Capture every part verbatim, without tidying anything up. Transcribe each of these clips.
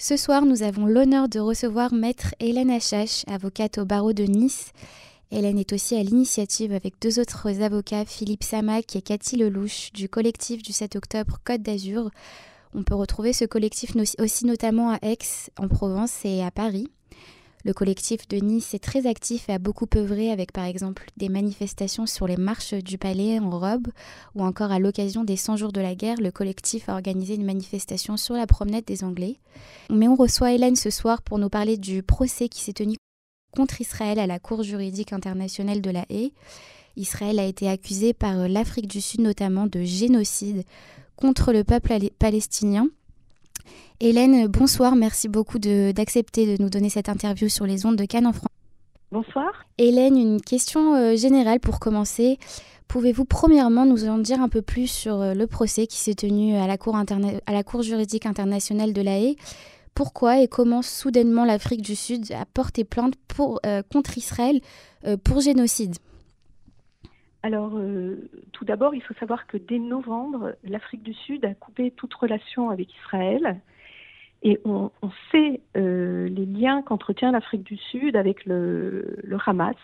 Ce soir, nous avons l'honneur de recevoir Maître Hélène Achache, avocate au barreau de Nice. Hélène est aussi à l'initiative avec deux autres avocats, Philippe Samac et Cathy Lelouch, du collectif du sept octobre Côte d'Azur. On peut retrouver ce collectif aussi notamment à Aix, en Provence et à Paris. Le collectif de Nice est très actif et a beaucoup œuvré avec par exemple des manifestations sur les marches du palais en robe ou encore à l'occasion des cent jours de la guerre, le collectif a organisé une manifestation sur la promenade des Anglais. Mais on reçoit Hélène ce soir pour nous parler du procès qui s'est tenu contre Israël à la Cour juridique internationale de La Haye. Israël a été accusé par l'Afrique du Sud notamment de génocide contre le peuple palestinien. Hélène, bonsoir, merci beaucoup de, d'accepter de nous donner cette interview sur les ondes de Cannes en France. Bonsoir. Hélène, une question euh, générale pour commencer. Pouvez-vous premièrement nous en dire un peu plus sur euh, le procès qui s'est tenu à la Cour, interna- à la Cour juridique internationale de La Haye? Pourquoi et comment soudainement l'Afrique du Sud a porté plainte pour, euh, contre Israël euh, pour génocide? Alors, euh, tout d'abord, il faut savoir que dès novembre, l'Afrique du Sud a coupé toute relation avec Israël. Et on, on sait euh, les liens qu'entretient l'Afrique du Sud avec le, le Hamas.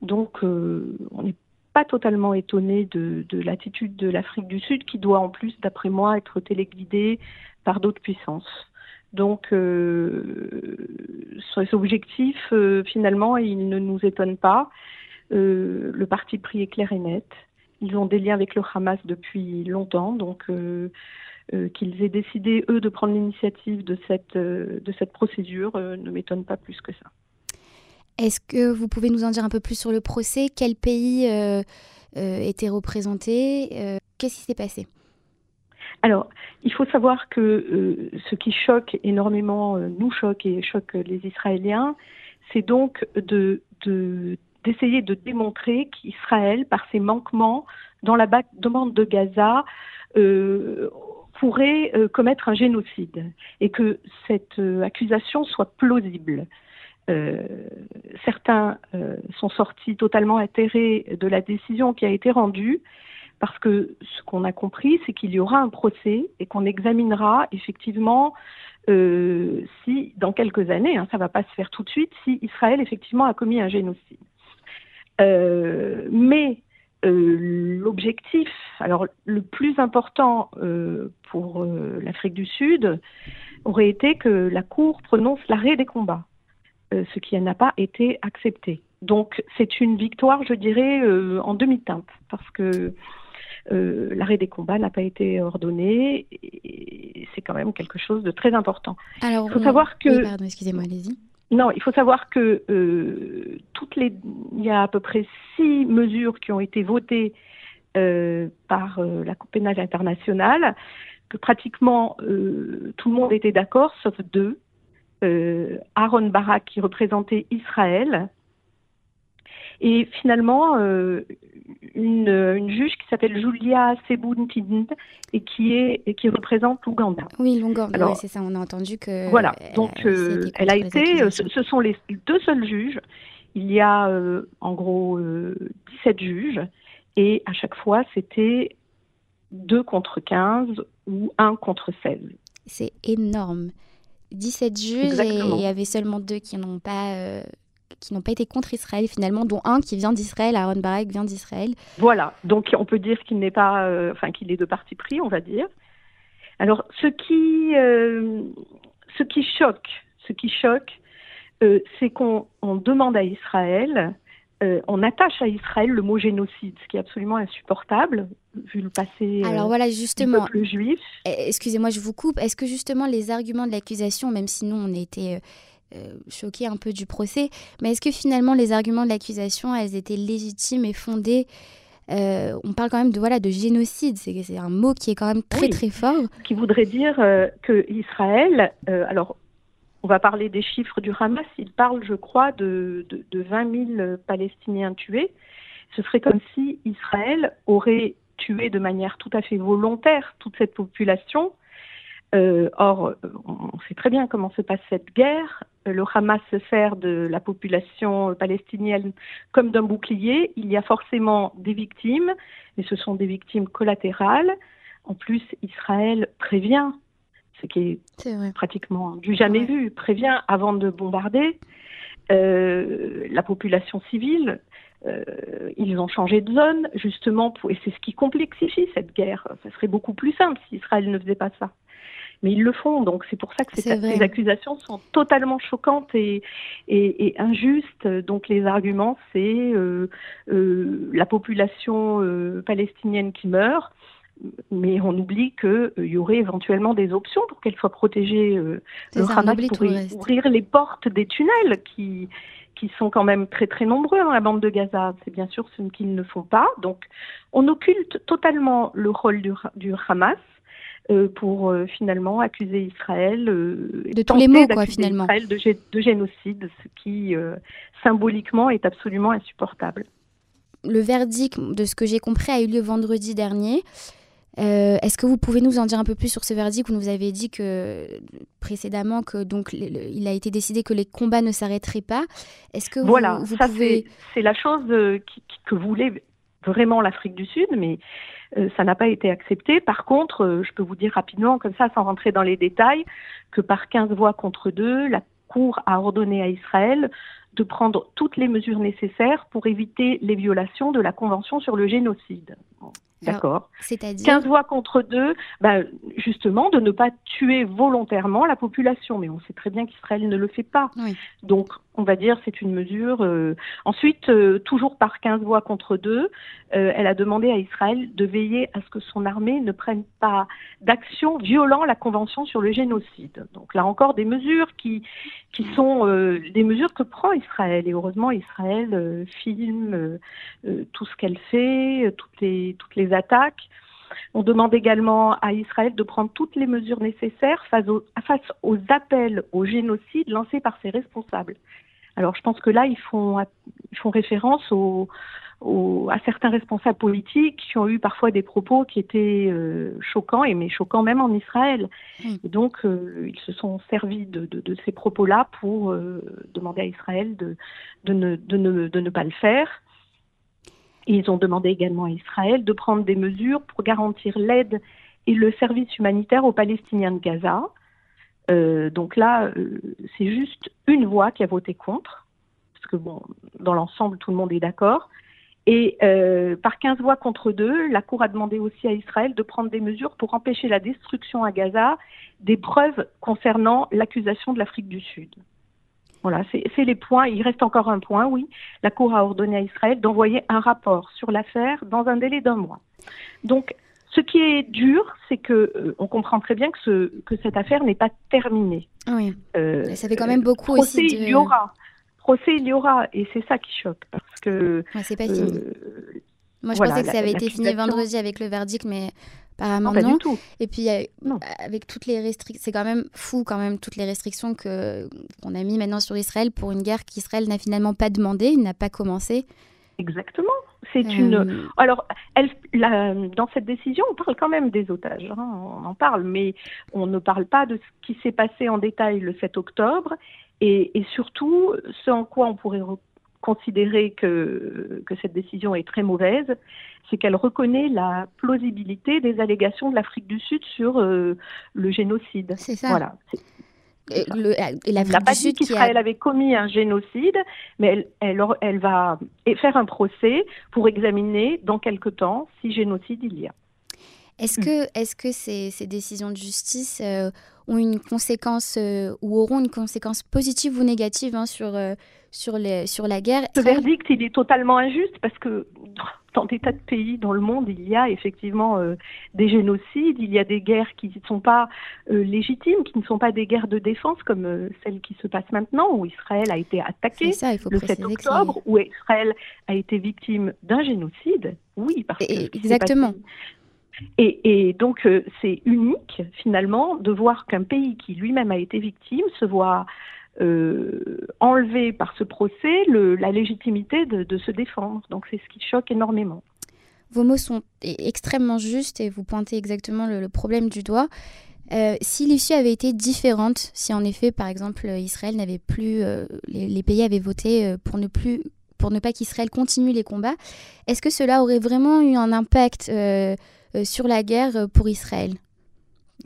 Donc, euh, on n'est pas totalement étonné de, de l'attitude de l'Afrique du Sud, qui doit en plus, d'après moi, être téléguidée par d'autres puissances. Donc, euh, cet objectif, euh, finalement, il ne nous étonne pas. Euh, le parti pris est clair et net. Ils ont des liens avec le Hamas depuis longtemps, donc euh, euh, qu'ils aient décidé, eux, de prendre l'initiative de cette, euh, de cette procédure euh, ne m'étonne pas plus que ça. Est-ce que vous pouvez nous en dire un peu plus sur le procès? Quel pays euh, euh, était représenté? euh, Qu'est-ce qui s'est passé? Alors, il faut savoir que euh, ce qui choque énormément, euh, nous choque et choque les Israéliens, c'est donc de... de d'essayer de démontrer qu'Israël, par ses manquements dans la bande de Gaza, euh, pourrait euh, commettre un génocide et que cette euh, accusation soit plausible. Euh, certains euh, sont sortis totalement atterrés de la décision qui a été rendue parce que ce qu'on a compris, c'est qu'il y aura un procès et qu'on examinera effectivement euh, si, dans quelques années, hein, ça ne va pas se faire tout de suite, si Israël effectivement a commis un génocide. Euh, mais euh, l'objectif, alors le plus important euh, pour euh, l'Afrique du Sud, aurait été que la Cour prononce l'arrêt des combats, euh, ce qui n'a pas été accepté. Donc c'est une victoire, je dirais, euh, en demi-teinte, parce que euh, l'arrêt des combats n'a pas été ordonné, et c'est quand même quelque chose de très important. Alors, il faut on... savoir que... Oui, pardon, excusez-moi, allez-y. Non, il faut savoir que euh, toutes les, il y a à peu près six mesures qui ont été votées euh, par euh, la Cour pénale internationale, que pratiquement euh, tout le monde était d'accord, sauf deux. Euh, Aaron Barak qui représentait Israël, et finalement euh, une, une juge qui s'appelle Julia Sebutinde et qui est et qui représente l'Ouganda. Oui, l'Ouganda. Ouais, c'est ça. On a entendu que. Voilà. Donc, euh, elle a été. Ce, ce sont les deux seuls juges. Il y a euh, en gros euh, dix-sept juges et à chaque fois c'était deux contre quinze ou un contre seize. C'est énorme. dix-sept juges. Exactement. Et il y avait seulement deux qui n'ont pas. Euh... qui n'ont pas été contre Israël finalement, dont un qui vient d'Israël, Aaron Barak vient d'Israël. Voilà, donc on peut dire qu'il n'est pas, euh, enfin qu'il est de parti pris, on va dire. Alors, ce qui, euh, ce qui choque, ce qui choque, euh, c'est qu'on on demande à Israël, euh, on attache à Israël le mot génocide, ce qui est absolument insupportable vu le passé. Alors euh, voilà, justement, du peuple juif. Excusez-moi, je vous coupe. Est-ce que justement les arguments de l'accusation, même si nous on a été euh, Euh, choquée un peu du procès, mais est-ce que finalement les arguments de l'accusation, elles étaient légitimes et fondées? euh, On parle quand même de, voilà, de génocide, c'est, c'est un mot qui est quand même très oui, très fort. Qui voudrait dire euh, que Israël, euh, alors on va parler des chiffres du Hamas, il parle je crois de, de, de vingt mille Palestiniens tués, ce serait comme si Israël aurait tué de manière tout à fait volontaire toute cette population. Euh, or, on sait très bien comment se passe cette guerre. Le Hamas se sert de la population palestinienne comme d'un bouclier. Il y a forcément des victimes, mais ce sont des victimes collatérales. En plus, Israël prévient ce qui est pratiquement du jamais ouais. vu, prévient avant de bombarder euh, la population civile. Euh, ils ont changé de zone, justement, pour, et c'est ce qui complexifie cette guerre. Ça serait beaucoup plus simple si Israël ne faisait pas ça. Mais ils le font, donc c'est pour ça que ces, ces accusations sont totalement choquantes et, et, et injustes. Donc les arguments, c'est euh, euh, la population euh, palestinienne qui meurt, mais on oublie qu'il euh, y aurait éventuellement des options pour qu'elle soit protégée. Euh, le Hamas pourrait ouvrir les portes des tunnels qui... qui sont quand même très très nombreux dans la bande de Gaza. C'est bien sûr ce qu'ils ne font pas. Donc on occulte totalement le rôle du, du Hamas euh, pour euh, finalement accuser Israël euh, de tous les mots, quoi, finalement. Israël de, gé- de génocide, ce qui euh, symboliquement est absolument insupportable. Le verdict, de ce que j'ai compris, a eu lieu vendredi dernier. Euh, est-ce que vous pouvez nous en dire un peu plus sur ce verdict où vous avez dit que, précédemment que donc, le, le, il a été décidé que les combats ne s'arrêteraient pas. Est-ce que vous, voilà, vous ça pouvez... c'est, c'est la chose euh, qui, qui, que voulait vraiment l'Afrique du Sud, mais euh, ça n'a pas été accepté. Par contre, euh, je peux vous dire rapidement, comme ça, sans rentrer dans les détails, que par quinze voix contre deux, la Cour a ordonné à Israël de prendre toutes les mesures nécessaires pour éviter les violations de la Convention sur le génocide. D'accord. C'est-à-dire quinze voix contre deux, ben, justement, de ne pas tuer volontairement la population. Mais on sait très bien qu'Israël ne le fait pas. Oui. Donc, on va dire c'est une mesure... Euh... Ensuite, euh, toujours par quinze voix contre deux, euh, elle a demandé à Israël de veiller à ce que son armée ne prenne pas d'action violant la Convention sur le génocide. Donc là encore, des mesures qui, qui sont euh, des mesures que prend Israël. Et heureusement, Israël euh, filme euh, euh, tout ce qu'elle fait, toutes les, toutes les attaques. On demande également à Israël de prendre toutes les mesures nécessaires face aux, face aux appels au génocide lancés par ses responsables. Alors, je pense que là, ils font, ils font référence au, au, à certains responsables politiques qui ont eu parfois des propos qui étaient euh, choquants, et mais choquants même en Israël. Mmh. Et donc, euh, ils se sont servis de, de, de ces propos-là pour euh, demander à Israël de, de, ne, de, ne, de ne pas le faire. Et ils ont demandé également à Israël de prendre des mesures pour garantir l'aide et le service humanitaire aux Palestiniens de Gaza. Euh, donc là, euh, c'est juste une voix qui a voté contre, parce que bon, dans l'ensemble, tout le monde est d'accord. Et euh, par quinze voix contre deux, la Cour a demandé aussi à Israël de prendre des mesures pour empêcher la destruction à Gaza des preuves concernant l'accusation de l'Afrique du Sud. Voilà, c'est, c'est les points. Il reste encore un point, oui. La Cour a ordonné à Israël d'envoyer un rapport sur l'affaire dans un délai d'un mois. Donc, ce qui est dur, c'est qu'on euh, comprend très bien que, ce, que cette affaire n'est pas terminée. Oui, euh, ça fait quand même beaucoup euh, procès, aussi de... il y aura. Procès, il y aura. Et c'est ça qui choque, parce que... Ouais, c'est pas fini. Euh, Moi, je voilà, pensais que ça avait la, été fini vendredi avec le verdict, mais... Apparemment non, pas non. Du tout. Et puis euh, non. Avec toutes les restrictions, c'est quand même fou quand même toutes les restrictions que qu'on a mis maintenant sur Israël pour une guerre qu'Israël n'a finalement pas demandée, n'a pas commencé. Exactement. C'est euh... une. Alors, elle, la, dans cette décision, on parle quand même des otages. Hein, on en parle, mais on ne parle pas de ce qui s'est passé en détail le sept octobre et, et surtout ce en quoi on pourrait re- considérer que, que cette décision est très mauvaise, c'est qu'elle reconnaît la plausibilité des allégations de l'Afrique du Sud sur euh, le génocide. C'est ça. Voilà. C'est, c'est ça. Le, et l'Afrique elle n'a pas du dit Sud qu'Israël a... avait commis un génocide, mais elle, elle, elle va faire un procès pour examiner dans quelque temps si génocide il y a. Est-ce mmh. que, est-ce que ces, ces décisions de justice euh, ont une conséquence euh, ou auront une conséquence positive ou négative hein, sur, euh, sur, les, sur la guerre ? Ce verdict, il est totalement injuste parce que dans des tas de pays dans le monde, il y a effectivement euh, des génocides, il y a des guerres qui ne sont pas euh, légitimes, qui ne sont pas des guerres de défense comme euh, celle qui se passe maintenant, où Israël a été attaqué ça, le sept octobre, où Israël a été victime d'un génocide. Oui, parce Et, que... Exactement. Et, et donc, euh, c'est unique, finalement, de voir qu'un pays qui lui-même a été victime se voit euh, enlever par ce procès le, la légitimité de, de se défendre. Donc, c'est ce qui choque énormément. Vos mots sont extrêmement justes et vous pointez exactement le, le problème du doigt. Euh, si l'issue avait été différente, si en effet, par exemple, Israël n'avait plus... Euh, les, les pays avaient voté pour ne plus... pour ne pas qu'Israël continue les combats, est-ce que cela aurait vraiment eu un impact euh, euh, sur la guerre pour Israël ?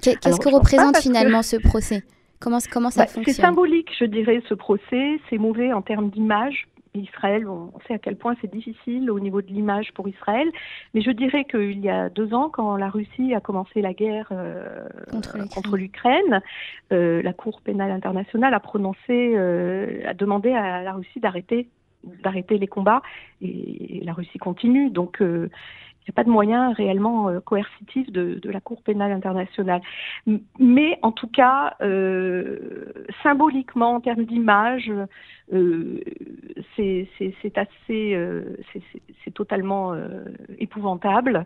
Qu'est-ce Alors, que représente finalement que... ce procès ? Comment, comment ça bah, fonctionne ? C'est symbolique, je dirais, ce procès. C'est mauvais en termes d'image. Israël, on sait à quel point c'est difficile au niveau de l'image pour Israël. Mais je dirais qu'il y a deux ans, quand la Russie a commencé la guerre euh, contre l'Ukraine, contre l'Ukraine euh, la Cour pénale internationale a prononcé, euh, a demandé à la Russie d'arrêter, d'arrêter les combats. Et, et la Russie continue. Donc, euh, il n'y a pas de moyen réellement euh, coercitif de, de la Cour pénale internationale. Mais en tout cas, euh, symboliquement, en termes d'image, euh, c'est, c'est, c'est assez, euh, c'est, c'est, c'est totalement euh, épouvantable.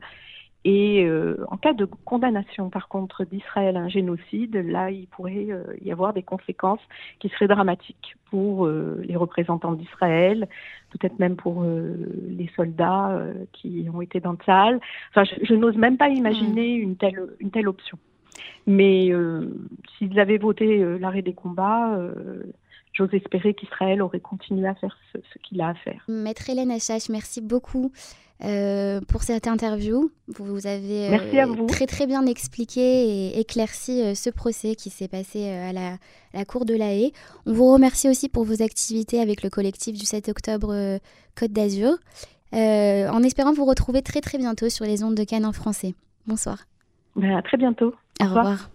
Et euh, en cas de condamnation, par contre, d'Israël à un génocide, là, il pourrait euh, y avoir des conséquences qui seraient dramatiques pour euh, les représentants d'Israël, peut-être même pour euh, les soldats euh, qui ont été dans la salle. Enfin, je, je n'ose même pas imaginer une telle, une telle option. Mais euh, s'ils avaient voté euh, l'arrêt des combats... Euh, J'ose espérer qu'Israël aurait continué à faire ce, ce qu'il a à faire. Maître Hélène Achache, merci beaucoup euh, pour cette interview. Vous avez euh, très très bien expliqué et éclairci euh, ce procès qui s'est passé euh, à, la, à la Cour de La Haye. On vous remercie aussi pour vos activités avec le collectif du sept octobre euh, Côte d'Azur, euh, en espérant vous retrouver très très bientôt sur les ondes de Cannes en français. Bonsoir. Ben, à très bientôt. Au, Au revoir. revoir.